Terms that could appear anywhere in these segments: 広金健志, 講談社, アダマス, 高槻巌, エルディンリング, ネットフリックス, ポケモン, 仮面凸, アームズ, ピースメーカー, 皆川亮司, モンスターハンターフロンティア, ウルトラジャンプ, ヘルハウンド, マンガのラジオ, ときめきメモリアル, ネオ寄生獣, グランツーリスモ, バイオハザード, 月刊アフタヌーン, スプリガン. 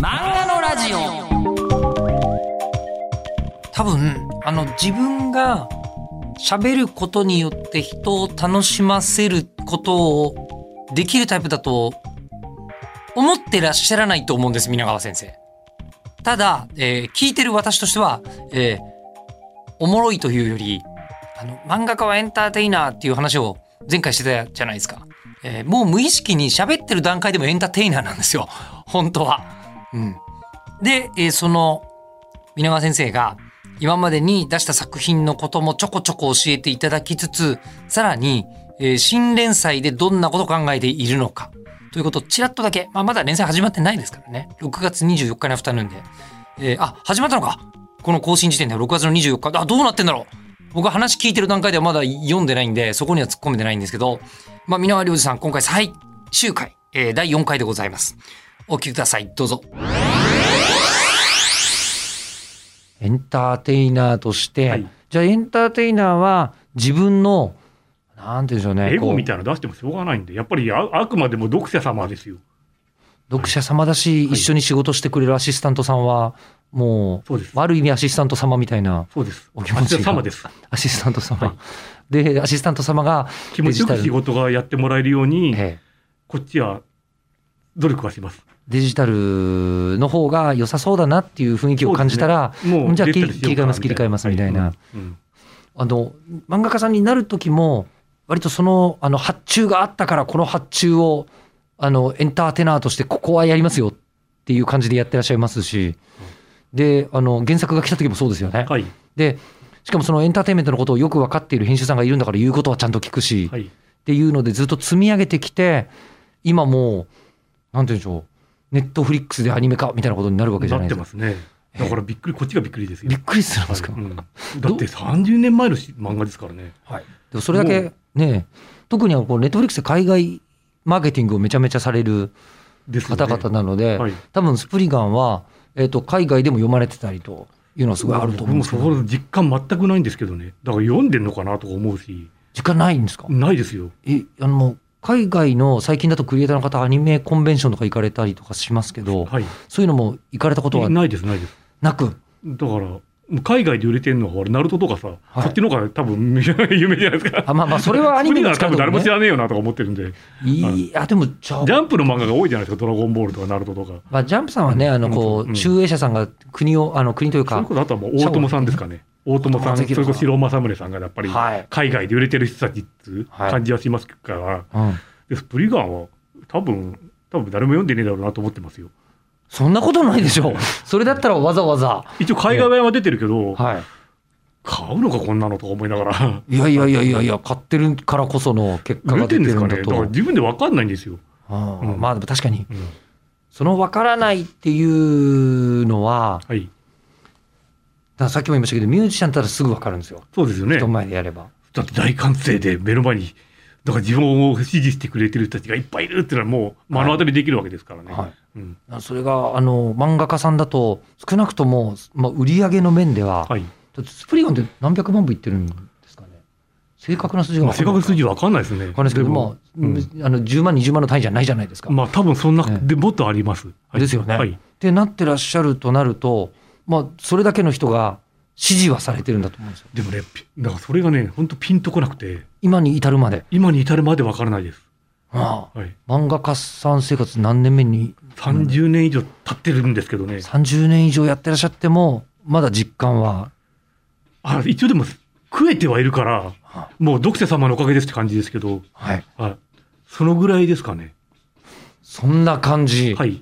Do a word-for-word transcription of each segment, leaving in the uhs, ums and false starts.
漫画のラジオ。多分あの自分が喋ることによって人を楽しませることをできるタイプだと思ってらっしゃらないと思うんです、皆川先生。ただ、えー、聞いてる私としては、えー、おもろいというよりあの漫画家はエンターテイナーっていう話を前回してたじゃないですか。えー、もう無意識に喋ってる段階でもエンターテイナーなんですよ、本当は。うん、で、えー、その皆川先生が今までに出した作品のこともちょこちょこ教えていただきつつ、さらに、えー、新連載でどんなことを考えているのかということをちらっとだけ、まあ、まだ連載始まってないですからね。ろくがつにじゅうよっかのアフタヌーンで、えー、あ、始まったのか、この更新時点ではろくがつのにじゅうよっか。あ、どうなってんだろう、僕は話聞いてる段階ではまだ読んでないんで、そこには突っ込めてないんですけど、まあ、皆川亮司さん、今回最終回、えー、だいよんかいでございます。お聞きください、どうぞ。エンターテイナーとして、はい、じゃあエンターテイナーは自分の、なんていうんでしょうね。エゴみたいなの出してもしょうがないんで、やっぱり あ, あくまでも読者様ですよ。読者様だし、はい、一緒に仕事してくれるアシスタントさんは、もう悪い意味アシスタント様みたいなお気持ちが、アシスタント様で、アシスタント様が気持ちよく仕事がやってもらえるように、ええ、こっちは努力はします。デジタルの方が良さそうだなっていう雰囲気を感じたら、う、ね、もうじゃあ切り替えます切り替えますみたいな、はい、うんうん、あの漫画家さんになる時も割とそ の, あの発注があったから、この発注をあのエンターテイナーとしてここはやりますよっていう感じでやってらっしゃいますし、うん、であの原作が来た時もそうですよね、はい、でしかもそのエンターテインメントのことをよく分かっている編集さんがいるんだから言うことはちゃんと聞くし、はい、っていうのでずっと積み上げてきて、今もうなんていうんでしょう、ネットフリックスでアニメ化みたいなことになるわけじゃないですか。なってますね。だからびっくり、こっちがびっくりですよ。びっくりするんですか、はい、うん、だってさんじゅうねんまえの漫画ですからね、はい、でもそれだけね、特にネットフリックスで海外マーケティングをめちゃめちゃされる方々なの で, で、ね、はい、多分スプリガンはえー、と海外でも読まれてたりというのはすごいあると思うんですけど、僕もその実感全くないんですけどね。だから読んでんのかなとか思うし。実感ないんですか？ないですよ。えあの海外の最近だとクリエイターの方、アニメコンベンションとか行かれたりとかしますけど、はい、そういうのも行かれたことはないです。ないです。なく、だから海外で売れてるのはナルトとかさ、はい、こっちの方が多分有名じゃないですか。あ、まあまあそれはアニメの力とかね。多分誰も知らねえよなとか思ってるんで。いやでもジャンプの漫画が多いじゃないですか、ドラゴンボールとかナルトとか。まあ、ジャンプさんはね、あのこう集英社さんが国をあの国というか、それこそあとはもう大友さんですかね。大友さん、それこそ白尾正宗さんがやっぱり海外で売れてる人たちっていう感じはしますから、はい、うん、でスプリガンは多分多分誰も読んでねえだろうなと思ってますよ。そんなことないでしょそれだったらわざわざ一応海外版は出てるけど、はい、買うのかこんなのとか思いながらいやいやいやいやいや、買ってるからこその結果が出てるんだと。売れてるんですかね。だから自分で分かんないんですよ。あ、うん、まあでも確かに、うん、その分からないっていうのは、はい、だからさっきも言いましたけど、ミュージシャンだったらすぐ分かるんですよ。そうですよね。人前でやればだって大歓声で目の前にだから自分を支持してくれてる人たちがいっぱいいるっていうのはもう目の当たりできるわけですからね、はいはい、うん、それがあの漫画家さんだと少なくとも、まあ、売り上げの面では、はい、スプリガンって何百万部いってるんですかね。正確な数字が分かんない、まあ、正確な数字は分かんないですね。分かんないですけど、まあ、うん、あのじゅうまんにじゅうまんの単位じゃないじゃないですか。まあ多分そんな、ね、でもっとあります、はい、ですよね、はい、ってなってらっしゃるとなると、まあ、それだけの人が支持はされてるんだと思うんですよ。でもね、だからそれがね本当ピンとこなくて、今に至るまで今に至るまで分からないです。ああ、はい、漫画家さん生活何年目にさんじゅうねんいじょう経ってるんですけどね。さんじゅうねんいじょうやってらっしゃってもまだ実感はあ、一応でも食えてはいるからもう読者様のおかげですって感じですけど、はい、あ、そのぐらいですかね。そんな感じ、はい、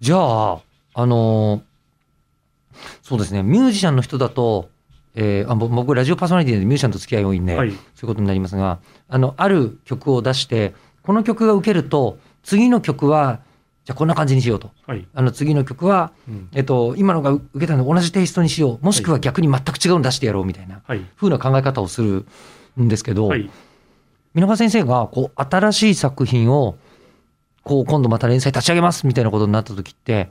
じゃああのそうですね、ミュージシャンの人だと、えー、あ僕ラジオパーソナリティでミュージシャンと付き合い多いんで、はい、そういうことになりますが、 あの、ある曲を出してこの曲が受けると次の曲はじゃあこんな感じにしようと、はい、あの次の曲は、うん、えっと、今のが受けたのと同じテイストにしよう、もしくは逆に全く違うの出してやろうみたいな、はい、風な考え方をするんですけど、はい、皆川先生がこう新しい作品をこう今度また連載立ち上げますみたいなことになった時って、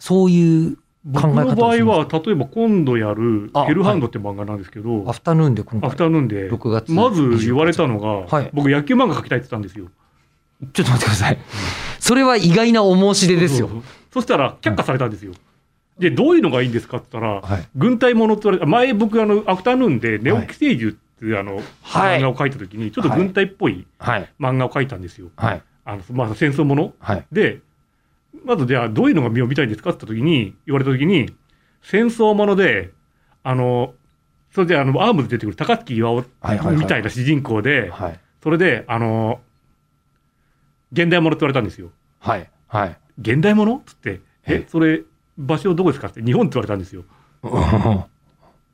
そういう僕の場合は例えば今度やるヘルハンドって漫画なんですけど、はい、アフタヌーンで今回アフタヌーンでまず言われたのが、はい、僕野球漫画描きたいって言ったんですよ。ちょっと待ってください、それは意外なお申し出ですよ。そうそうそう、そしたら却下されたんですよ。うん、でどういうのがいいんですかって言ったら、はい、軍隊ものって言われて、前僕あのアフタヌーンでネオ寄生獣っていうあの、はい、漫画を描いた時にちょっと軍隊っぽい漫画を描いたんですよ、はい、あのまあ、戦争もの、はい、でまずじゃあどういうのが見たいんですかって言った時に言われた時に、戦争ものであのそれであのアームズ出てくる高槻巌みたいな主人公で、はい、それであの現代ものって言われたんですよ。はいはい、現代ものつってえそれ場所どこですかって日本って言われたんですよ。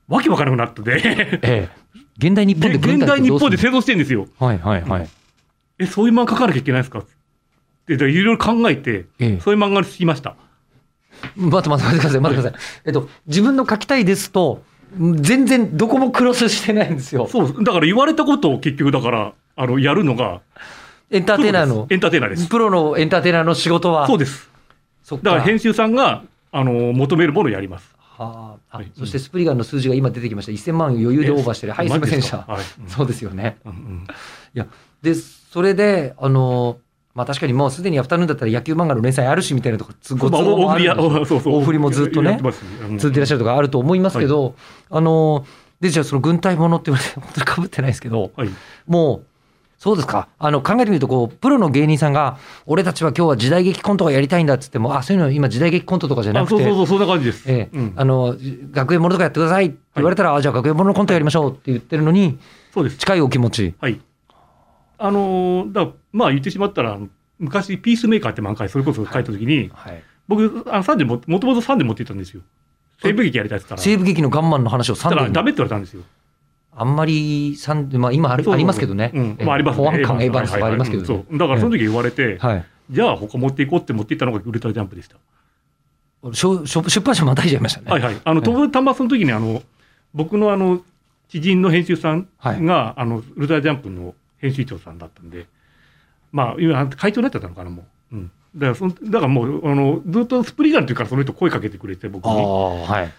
わけわからなくなってて、え現代日本で現代日本で製造してるんですよ。はいはいはい、うん、えそういう漫画書かなきゃいけないんですかっていろいろ考えて、ええ、そういう漫画に聞きました。待って待って待ってください待ってください、えっと、自分の書きたいですと全然どこもクロスしてないんですよ。そうだから言われたことを結局だからあのやるのがエンターテイナーのエンターテイナーです。プロのエンターテイナーの仕事はそうです。そっか、だから編集さんがあの求めるものをやります。はあ、はい、そしてスプリガンの数字が今出てきました。いっせんまん余裕でオーバーしてる。はい、すみませんでした、はい、うん、そうですよね、うんうん、いやでそれであのまあ確かにもうすでにアフタヌーンだったら野球漫画の連載あるしみたいなところ、ご都合もあるんでしょう。そうそう、大振りもずっとね続いてらっしゃるとかあると思いますけど、はい、あのでじゃあその軍隊ものって本当にかぶってないですけど、はい、もうそうですか、あの考えてみるとこうプロの芸人さんが俺たちは今日は時代劇コントがやりたいんだっつっても、あそういうの今時代劇コントとかじゃなくて、あそうそうそうそんな感じです。えーうん、あの学園ものとかやってくださいって言われたら、はい、あじゃあ学園もののコントやりましょうって言ってるのに、そうです、近いお気持ち、はい、あのだまあ言ってしまったら昔ピースメーカーって漫画それこそ書いた時に、はいはい、僕あのさんじもともとさんで持っていったんですよ。西部劇やりたいですから西部劇のガンマンの話をさんでダメって言われたんですよ。あんまりまあ、今ありますけどね、保安官エヴァンスとかありますけど、ね、そうだからその時言われて、はい、じゃあ他持っていこうって持っていったのがウルトラジャンプでした。出版社またいじゃいましたね。はいはい、あのたまその時にあの僕 の, あの知人の編集さんが、はい、あのウルトラジャンプの編集長さんだったんで、まあ今会長になっちゃったのかなもう、うん、だからそだからもうあのずっとスプリガンというからその人声かけてくれて僕に。あはい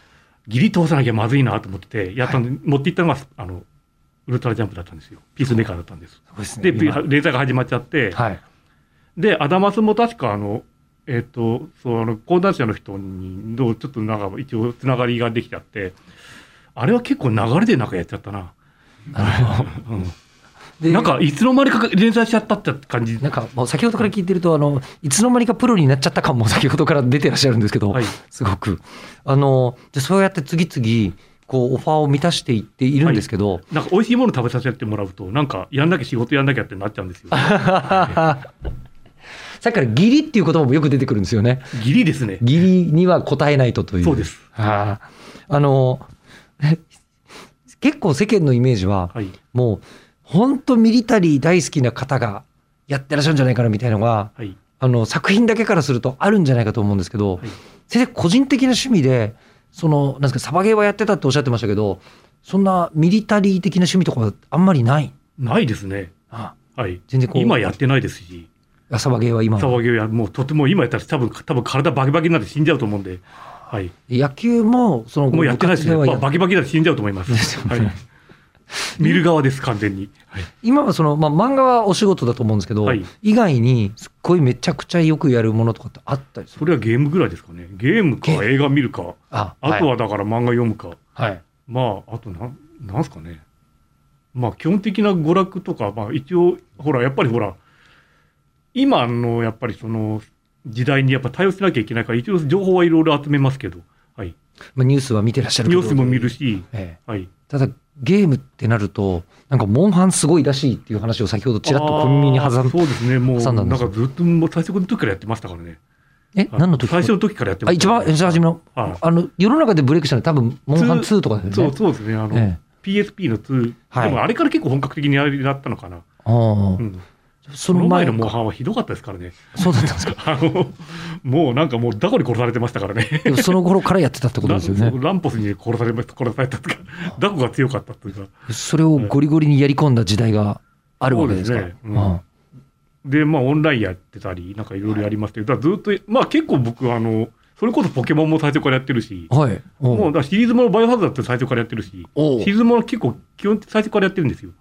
ギリ通さなきゃまずいなと思っててやったんで、はい、持っていったのがあのウルトラジャンプだったんですよ。ピースメーカーだったんです。そうですね、で連載が始まっちゃって、はい、でアダマスも確かあのえっ、ー、とそうあの講談社の人にどうちょっとなんか一応つながりができちゃって、あれは結構流れでなんかやっちゃったな、うん、でなんかいつの間にか連載しちゃったって感じなんかもう先ほどから聞いてるとあのいつの間にかプロになっちゃった感も先ほどから出てらっしゃるんですけど、はい、すごくあのでそうやって次々こうオファーを満たしていっているんですけど、はい、なんか美味しいもの食べさせてもらうとなんかやんなきゃ仕事やんなきゃってなっちゃうんですよ、ねはい、さっきから義理っていう言葉もよく出てくるんですよね。義理ですね。義理には応えないとという。そうです、はあ、あの結構世間のイメージは、はい、もう本当ミリタリー大好きな方がやってらっしゃるんじゃないかなみたいなのが、はい、あの作品だけからするとあるんじゃないかと思うんですけど、はい、先生個人的な趣味でそのなんですかサバゲーはやってたっておっしゃってましたけど、そんなミリタリー的な趣味とかはあんまりないないですね。ああ、はい、全然こう今やってないですし、サバゲーは今サバゲーはもうとても今やったら多分多分体バキバキになって死んじゃうと思うんで、はい、野球もそのもうやってないですね。バキバキになって死んじゃうと思いますですよね、はい見る側です完全に、はい、今はその、まあ、漫画はお仕事だと思うんですけど、はい、以外にすっごいめちゃくちゃよくやるものとかってあったりする？それはゲームぐらいですかね。ゲームか映画見るか あ, あとはだから漫画読むか、はい、まああとな ん, なんすかね、まあ基本的な娯楽とか、まあ、一応ほらやっぱりほら今のやっぱりその時代にやっぱ対応しなきゃいけないから一応情報はいろいろ集めますけど、はい、まあ、ニュースは見てらっしゃるけどニュースも見るし、ええ、はい、ただゲームってなるとなんかモンハンすごいらしいっていう話を先ほどちらっと小耳に挟んだんです。そうですね、もうなんかずっともう最初の時からやってましたからね。え、何の時？最初の時からやってました。あ、一番初めの、はい、あの世の中でブレイクしたのは多分モンハンツーとかだよね。そう、そうですね、あの、ええ、ピーエスピー のツー、はい、でもあれから結構本格的にやりだったのかな。あ、うん、その前のモンハンはひどかったですからね。そうだったんですかあのもうなんかもうダコに殺されてましたからね。でもその頃からやってたってことですよね。ランポスに殺されました、殺されたとかダコが強かったというか、それをゴリゴリにやり込んだ時代があるわけですから。そうですね、うんうん、でまあオンラインやってたりなんかいろいろやりましたけど、ずっとまあ結構僕あのそれこそポケモンも最初からやってるし、はい、もうだシリーズものバイオハザードって最初からやってるし、シリーズもの結構基本最初からやってるんですよ。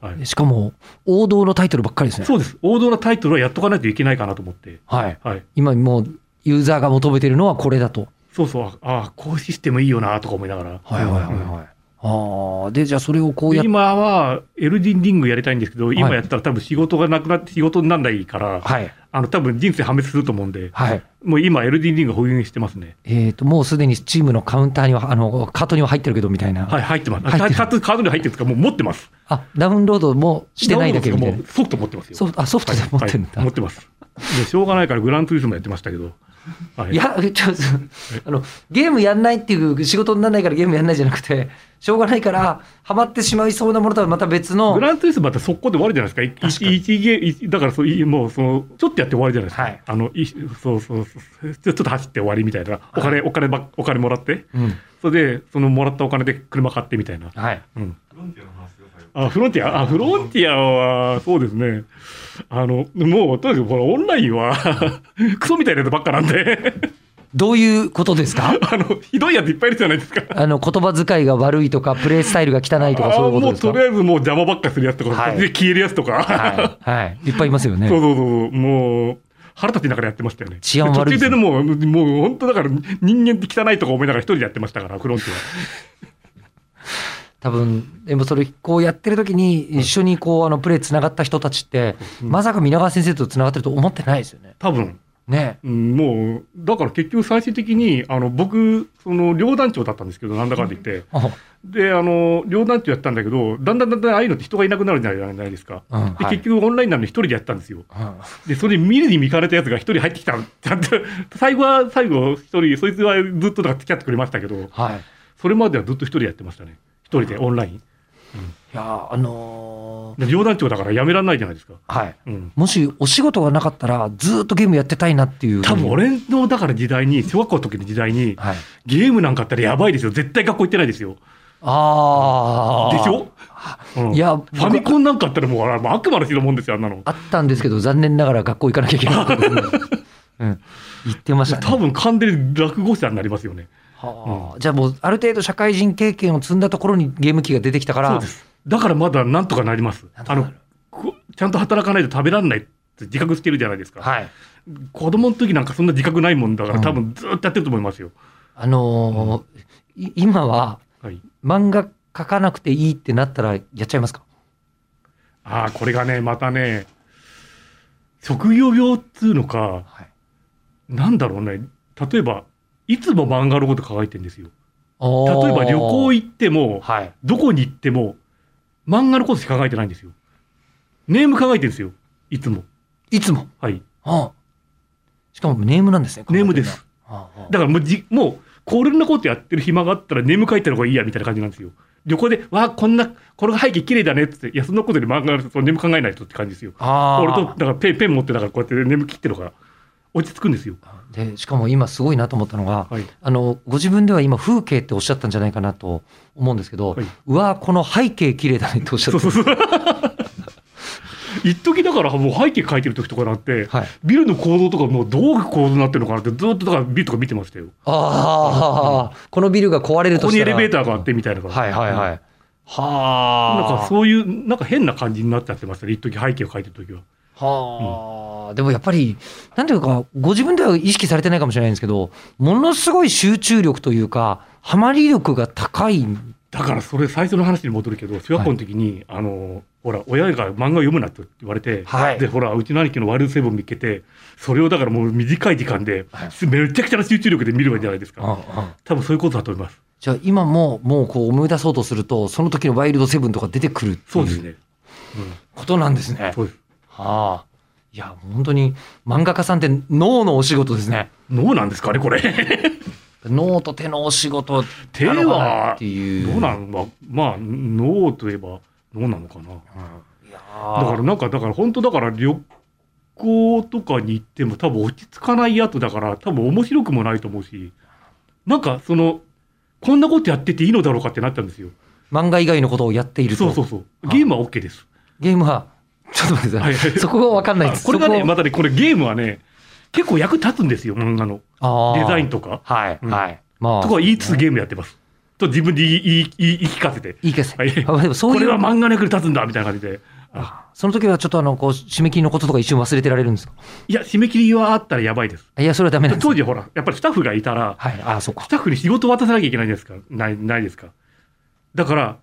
はい、しかも王道のタイトルばっかりですね。そうです、王道のタイトルはやっとかないといけないかなと思って、はいはい、今もうユーザーが求めてるのはこれだと。そうそう、ああこうシステムいいよなとか思いながら、はいはいはいはい、あでじゃあそれをこうやっ今はエルディンリングやりたいんですけど、今やったら多分仕事がなくなって仕事にならないから、はい、あの多分人生破滅すると思うんで、はい、もう今エルディンリング保有してますね、えー、ともうすでにチームのカウンターにはあのカートには入ってるけどみたいな、はい、入ってます、カートに入ってるんですか、もう持ってます、あダウンロードもしてないだけみたいな、ソフト持ってますよ、ソフト、あソフトで持ってるんだ、はいはい、持ってます。でしょうがないからグランツーリスモやってましたけど、はい、いやちょっとあのゲームやんないっていう仕事にならないからゲームやんないじゃなくて、しょうがないからハマってしまいそうなものとはまた別のグランツーリスモだったら速攻で終わるじゃないですか、いちゲームだからそう、もうそのちょっとやって終わりじゃないですか、はい、あのいそうそうそうちょっと走って終わりみたいな、お金、はい、お金ばお金もらって、うん、それでそのもらったお金で車買ってみたいな、はい、うん、フロンティアの話ですよ。あフロンティア、あフロンティアはそうですね、あのもうとにかくオンラインはクソみたいなやつばっかなんでどういうことですかあのひどいやついっぱいいるじゃないですかあの言葉遣いが悪いとかプレイスタイルが汚いとかそういうことですか。もうとりあえずもう邪魔ばっかするやつとか、はい、で消えるやつとか、はいはい、いっぱいいますよね。そうそうそう、もう腹立ちながらやってましたよね。治安悪いですね。途中でもうもう本当だから人間って汚いとか思いながら一人でやってましたからフロンティア多分でもそれこうやってる時に一緒にこうあのプレイつながった人たちって、うん、まさか皆川先生とつながってると思ってないですよね多分ね、うん、もうだから結局最終的にあの僕その両団長だったんですけど、なんだかんで言って、うん、であの両団長やったんだけどだんだんだんだんああいうのって人がいなくなるじゃないですか、うん、で、はい、結局オンラインなのに一人でやったんですよ、うん、でそれで見るに見かれたやつが一人入ってきた最後は最後一人そいつはずっとだから付き合ってくれましたけど、はい、それまではずっと一人でやってましたね、一人でオンライン、うん、いやあのー、両団長だからやめられないじゃないですか、はい、うん、もしお仕事がなかったらずっとゲームやってたいなっていう、多分俺のだから時代に小学校の時の時代に、はい、ゲームなんかあったらやばいですよ、絶対学校行ってないですよ、あでしょ、うん、いやファミコンなんかあったらもうあ悪魔の日のもんですよ、あんなのあったんですけど残念ながら学校行かなきゃいけない、うん、言ってましたね。多分完全に落語者になりますよね。はあ、うん、じゃあもうある程度社会人経験を積んだところにゲーム機が出てきたから、そうです、だからまだなんとかなります。あのちゃんと働かないと食べられないって自覚してるじゃないですか、はい、子供の時なんかそんな自覚ないもんだから、うん、多分ずっとやってると思いますよ。あのーうん、今は、はい、漫画描かなくていいってなったらやっちゃいますか。ああこれがねまたね職業病っつうのか、はい、なんだろうね、例えばいつも漫画のこと考えてるんですよ。例えば旅行行っても、はい、どこに行っても漫画のことしか考えてないんですよ。ネーム考えてるんですよ、いつもいつも、はい、はあ、しかもネームなんですね。ネームです、はあはあ、だからもうじもうこんなことやってる暇があったらネーム書いた方がいいやみたいな感じなんですよ。旅行でわあこんなこれが背景綺麗だねって、いやそんなことで漫画のネーム考えないとって感じですよ。俺とだからペン、ペン持ってだからこうやってネーム切ってるから落ち着くんですよ。でしかも今すごいなと思ったのが、はい、あのご自分では今風景っておっしゃったんじゃないかなと思うんですけど、はい、うわこの背景綺麗だねっておっしゃったんです。そうそうそう一時だからもう背景描いてる時とかなんて、はい、ビルの構造とかもうどういう構造になってるのかなってずっとだからビルとか見てましたよ。ああ、うん、このビルが壊れるとしたらここにエレベーターがあってみたいな、はいはいはい、うん、はあ、なんかそういうなんか変な感じになっちゃってましたね、一時背景を描いてる時は。はあ、うん、でもやっぱりなんていうかご自分では意識されてないかもしれないんですけど、ものすごい集中力というかハマり力が高い。だからそれ最初の話に戻るけど、小学校の時に、はい、あのほら親が漫画を読むなって言われて、はい、でほらうちの兄貴のワイルドセブン見つけて、それをだからもう短い時間で、はい、めちゃくちゃな集中力で見るわけじゃないですか、はい、ああ多分そういうことだと思います。じゃあ今ももうこう思い出そうとするとその時のワイルドセブンとか出てくるっていう、そうですね、うん、ことなんですね。そうです。ああ、いや本当に漫画家さんって脳のお仕事ですね。脳なんですかねこれ脳と手のお仕事なのかなっていう。手はどうなんだ、まあ脳といえば脳なのかな、うん、いやだからなんかだから本当だから旅行とかに行っても多分落ち着かないやつだから多分面白くもないと思うし、なんかそのこんなことやってていいのだろうかってなったんですよ、漫画以外のことをやっていると。そうそうそう、ゲームは OK です。ゲームはちょっと待ってください、はいはい、そこが分かんないです。これがねまたねこれゲームはね結構役立つんですよ、漫画のデザインとか、はい、うん、はい、まあ、とか言いつつゲームやってます。と自分で言 い, 言 い, 言い聞かせて言い聞かせて、はい、そういうこれは漫画の役に立つんだみたいな感じで。あ、その時はちょっとあのこう締め切りのこととか一瞬忘れてられるんですか。いや、締め切りはあったらやばいです。いや、それはダメなんです。当時ほらやっぱりスタッフがいたら、はい、ああそうか、スタッフに仕事を渡さなきゃいけないんですか、ないないですか。だから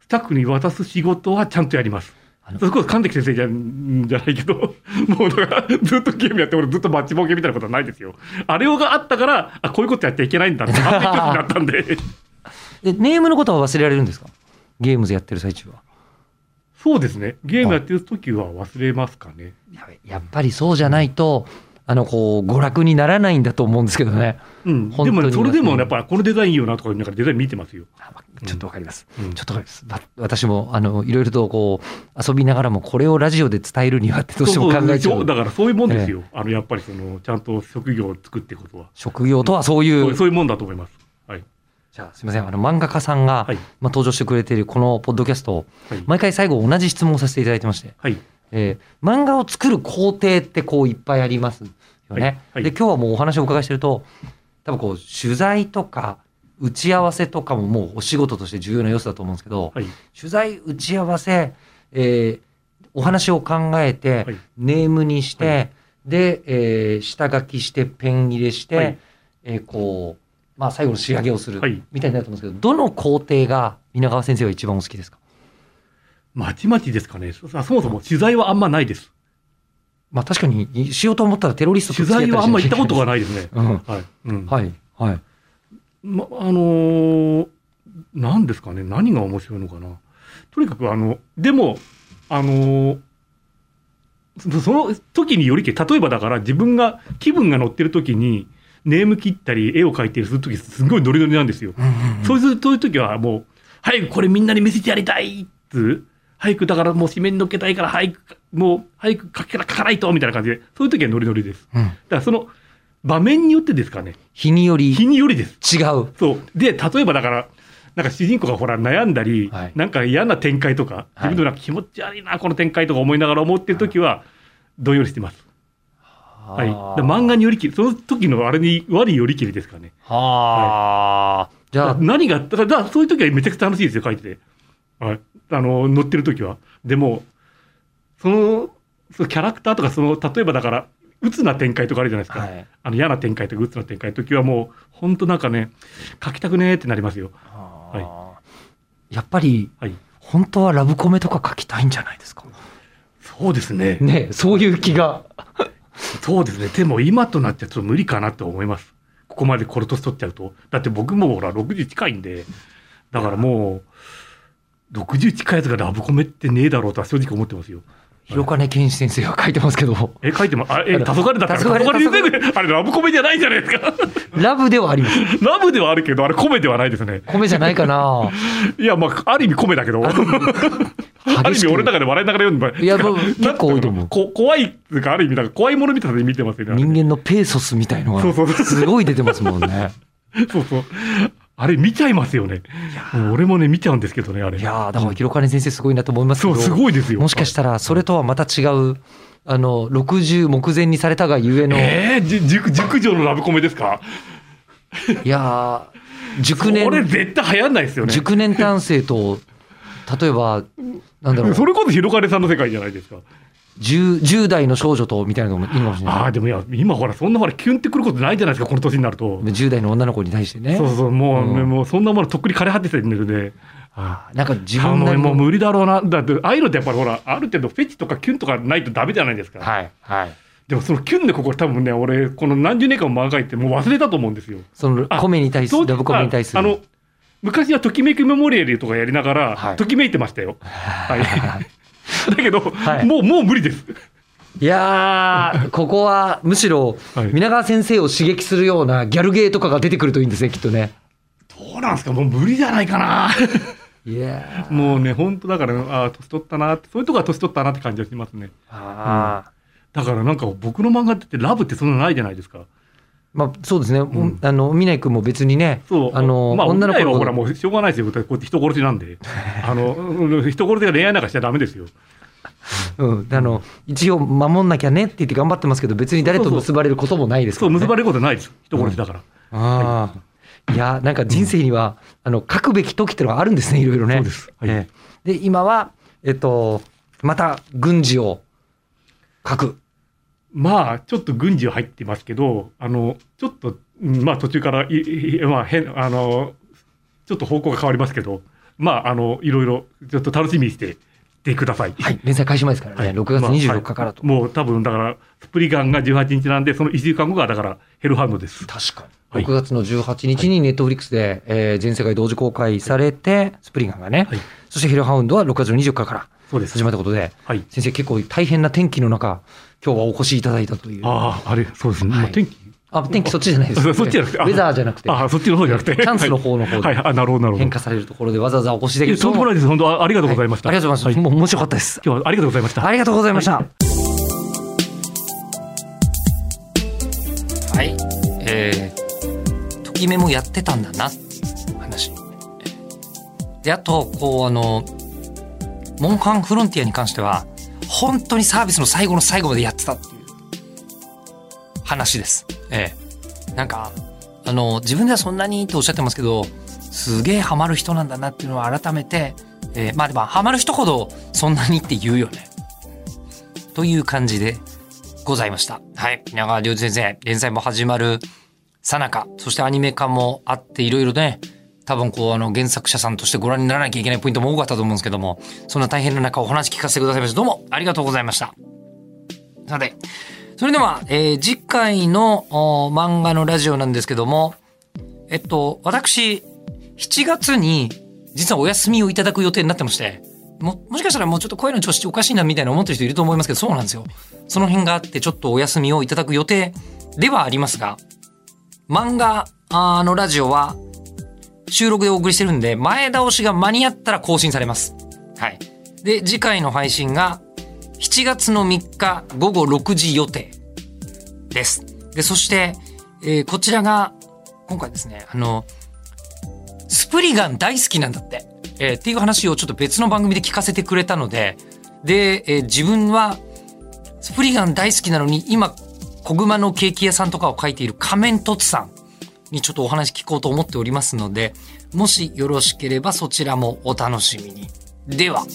スタッフに渡す仕事はちゃんとやります。そこは神崎先生じ ゃ, じゃないけど、もうだからずっとゲームやって、俺ずっとマッチボーゲーみたいなことはないですよ。あれがあったから、あ、こういうことやっちゃいけないんだって反省になったんで。で、ネームのことは忘れられるんですか、ゲームズやってる最中は。そうですね、ゲームやってる時は忘れますかね。やっぱりそうじゃないと、あのこう娯楽にならないんだと思うんですけどね、うん、本当に。でもそれでもやっぱりこのデザインいいよなとか、なんかデザイン見てますよ。ちょっとわかります、うん、ちょっとわかります、うん、私もあのいろいろとこう遊びながらもこれをラジオで伝えるにはってどうしても考えちゃう。だからそういうもんですよ、えー、あのやっぱりそのちゃんと職業を作っていくことは、職業とはそういう、うん、そういうもんだと思います。はい、じゃあすみません、あの漫画家さんが、はい、まあ、登場してくれているこのポッドキャストを、はい、毎回最後同じ質問をさせていただいてまして、はい、えー、漫画を作る工程ってこういっぱいありますよね、はいはい、で今日はもうお話をお伺いしてると、多分こう取材とか打ち合わせとかももうお仕事として重要な要素だと思うんですけど、はい、取材、打ち合わせ、えー、お話を考えて、はい、ネームにして、はい、で、えー、下書きしてペン入れして、はい、えーこうまあ、最後の仕上げをするみたいになると思うんですけど、はい、どの工程が皆川先生は一番お好きですか。まちまちですかね。そもそも取材はあんまないです。まあ確かにしようと思ったらテロリストと付き合ったりしない。取材はあんま行ったことがないですね。うん、はい、うん、はいはい。まあのー、何ですかね。何が面白いのかな。とにかくあのでもあのー、その時によりけ、例えばだから自分が気分が乗ってる時にネーム切ったり絵を描いてる時すごいノリノリなんですよ。うんうん、そういうそういう時はもう早くこれみんなに見せてやりたいって。俳句だからもう紙面にのっけたいから俳句もう俳句書きから書かないとみたいな感じで、そういう時はノリノリです、うん、だからその場面によってですかね。日により日によりです。違う。そうで、例えばだからなんか主人公がほら悩んだり、はい、なんか嫌な展開とか、はい、自分のなんか気持ち悪いなこの展開とか思いながら思ってる時はどんよりしてます、はいはい、だ漫画によりきり、その時のあれに悪いよりきりですかね。は、はい、じゃあ何がだから、そういう時はめちゃくちゃ楽しいですよ、書いてて。はい、あの乗ってる時は。でもその、そのキャラクターとか、その例えばだから鬱な展開とかあるじゃないですか、はい、あの嫌な展開とか鬱な展開の時はもう本当なんかね、書きたくねーってなりますよ。あ、はい、やっぱり、はい、本当はラブコメとか書きたいんじゃないですか。そうです ね, ねそういう気がそうですね。でも今となってはちょっと無理かなと思います。ここまでこれ年取っちゃうと。だって僕もほらろくじゅう近いんで、だからもうろくじゅう近いやつがラブコメってねえだろうとは正直思ってますよ。広金健志先生は書いてますけど。え、書いてます。あれ、黄昏だったら黄昏先生、あれラブコメじゃないじゃないですか。ラブではあります。ラブではあるけど、あれコメではないですね。コメじゃないかな。いや、まあある意味コメだけど。ある意味俺の中で笑いながら読んで、いや結構多いと思う。こ怖いっていうか、ある意味なんか怖いものみたいに見てますよね。人間のペーソスみたいのがすごい出てますもんね。そうそう。あれ見ちゃいますよね。もう俺もね見ちゃうんですけどね、あれ。いやー、だから広金先生すごいなと思いますけど。そう、すごいですよ。もしかしたらそれとはまた違う、あのろくじゅう目前にされたがゆえの、えー、熟熟女のラブコメですか。いやー、熟年、これ絶対流行んないですよね。熟年男性と、例えばなんだろう、それこそ広金さんの世界じゃないですか。10, 10代の少女とみたいなのもいいかもしれない。あ、でもいや、今ほらそんなほらキュンってくることないじゃないですか、この年になると。じゅう代の女の子に対してね。そうそう、もう、うん、もうそんなものとっくに枯れ果ててるんで。あ、なんか自分なりの、もう無理だろうな。だってああいうのってやっぱりほらある程度フェチとかキュンとかないとダメじゃないですか。はいはい。でもそのキュンの心、多分ね、俺この何十年間も漫画描いてもう忘れたと思うんですよ。そのコメに対する、ラブコメに対する。あの昔はときめくメモリアルとかやりながら、はい、ときめいてましたよ。はい。だけど、はい、もうもう無理です。いやー、ここはむしろ皆川先生を刺激するようなギャルゲーとかが出てくるといいんですね、きっとね。どうなんですか、もう無理じゃないかな。いや、もうね、本当だから、ああ年取ったなって、そういうとこは年取ったなって感じがしますね。あ、うん、だからなんか僕の漫画ってラブってそんなないじゃないですか。まあ、そうですね、うん、あの南井君も別にね、あの、まあ、女の子はほらもうしょうがないですよ、こうやって人殺しなんであの人殺しが恋愛なんかしちゃダメですよ。うん、あの一応守んなきゃねって言って頑張ってますけど、別に誰と結ばれることもないですからね。そうそうそう、結ばれることないです、人殺しだから。うん、あ、はい、いやなんか人生には、うん、あの書くべき時っていうのがあるんですね、いろいろね。そうです、はい、えー、で今は、えっと、また軍事を書く。まあちょっと軍事は入ってますけど、あのちょっと、まあ、途中からい、まあ、変あのちょっと方向が変わりますけど、まあ、あのいろいろちょっと楽しみにしててください。はい、連載開始前ですからね、はい、ろくがつにじゅうよっかからと、まあはい、もう多分だからスプリガンがじゅうはちにちなんで、そのいっしゅうかんごがだからヘルハウンドです。確かに、はい、ろくがつのじゅうはちにちにネットフリックスで、はいえー、全世界同時公開されて、はい、スプリガンがね、はい、そしてヘルハウンドはろくがつのにじゅうよっかから始まったこと で, で、はい、先生結構大変な天気の中今日はお越しいただいたという。ああ、あれそうですね、はい、天気あ天気そっちじゃないです、ね、そっちじゃなくて、ウェザーじゃなくて、あそっちの方じゃなくて、チャンスの方の方で変化されるところでわざわざお越しできると。とんでもないです、本当ありがとうございました。はい、ありがとうございました。はい、もう面白かったです。今日はありがとうございました。ありがとうございました。はい、はい、えー、ときめもやってたんだな話。であとこうあのモンハンフロンティアに関しては本当にサービスの最後の最後までやってたっていう話です。ええ、なんかあの自分ではそんなにっておっしゃってますけど、すげえハマる人なんだなっていうのは改めて、ええ、まあでもハマる人ほどそんなにって言うよねという感じでございました。はい、皆川亮次先生、連載も始まるさなか、そしてアニメ化もあっていろいろね、多分こうあの原作者さんとしてご覧にならなきゃいけないポイントも多かったと思うんですけども、そんな大変な中お話聞かせてくださいましてどうもありがとうございました。さて。それでは、えー、次回の漫画のラジオなんですけども、えっと、私、しちがつに実はお休みをいただく予定になってまして、も、もしかしたらもうちょっと声の調子おかしいなみたいな思ってる人いると思いますけど、そうなんですよ。その辺があってちょっとお休みをいただく予定ではありますが、漫画のラジオは収録でお送りしてるんで、前倒しが間に合ったら更新されます。はい。で、次回の配信が、しちがつのみっかごごろくじ予定です。で、そして、えー、こちらが、今回ですね、あの、スプリガン大好きなんだって、えー、っていう話をちょっと別の番組で聞かせてくれたので、で、えー、自分は、スプリガン大好きなのに、今、小熊のケーキ屋さんとかを書いている仮面凸さんにちょっとお話聞こうと思っておりますので、もしよろしければそちらもお楽しみに。では。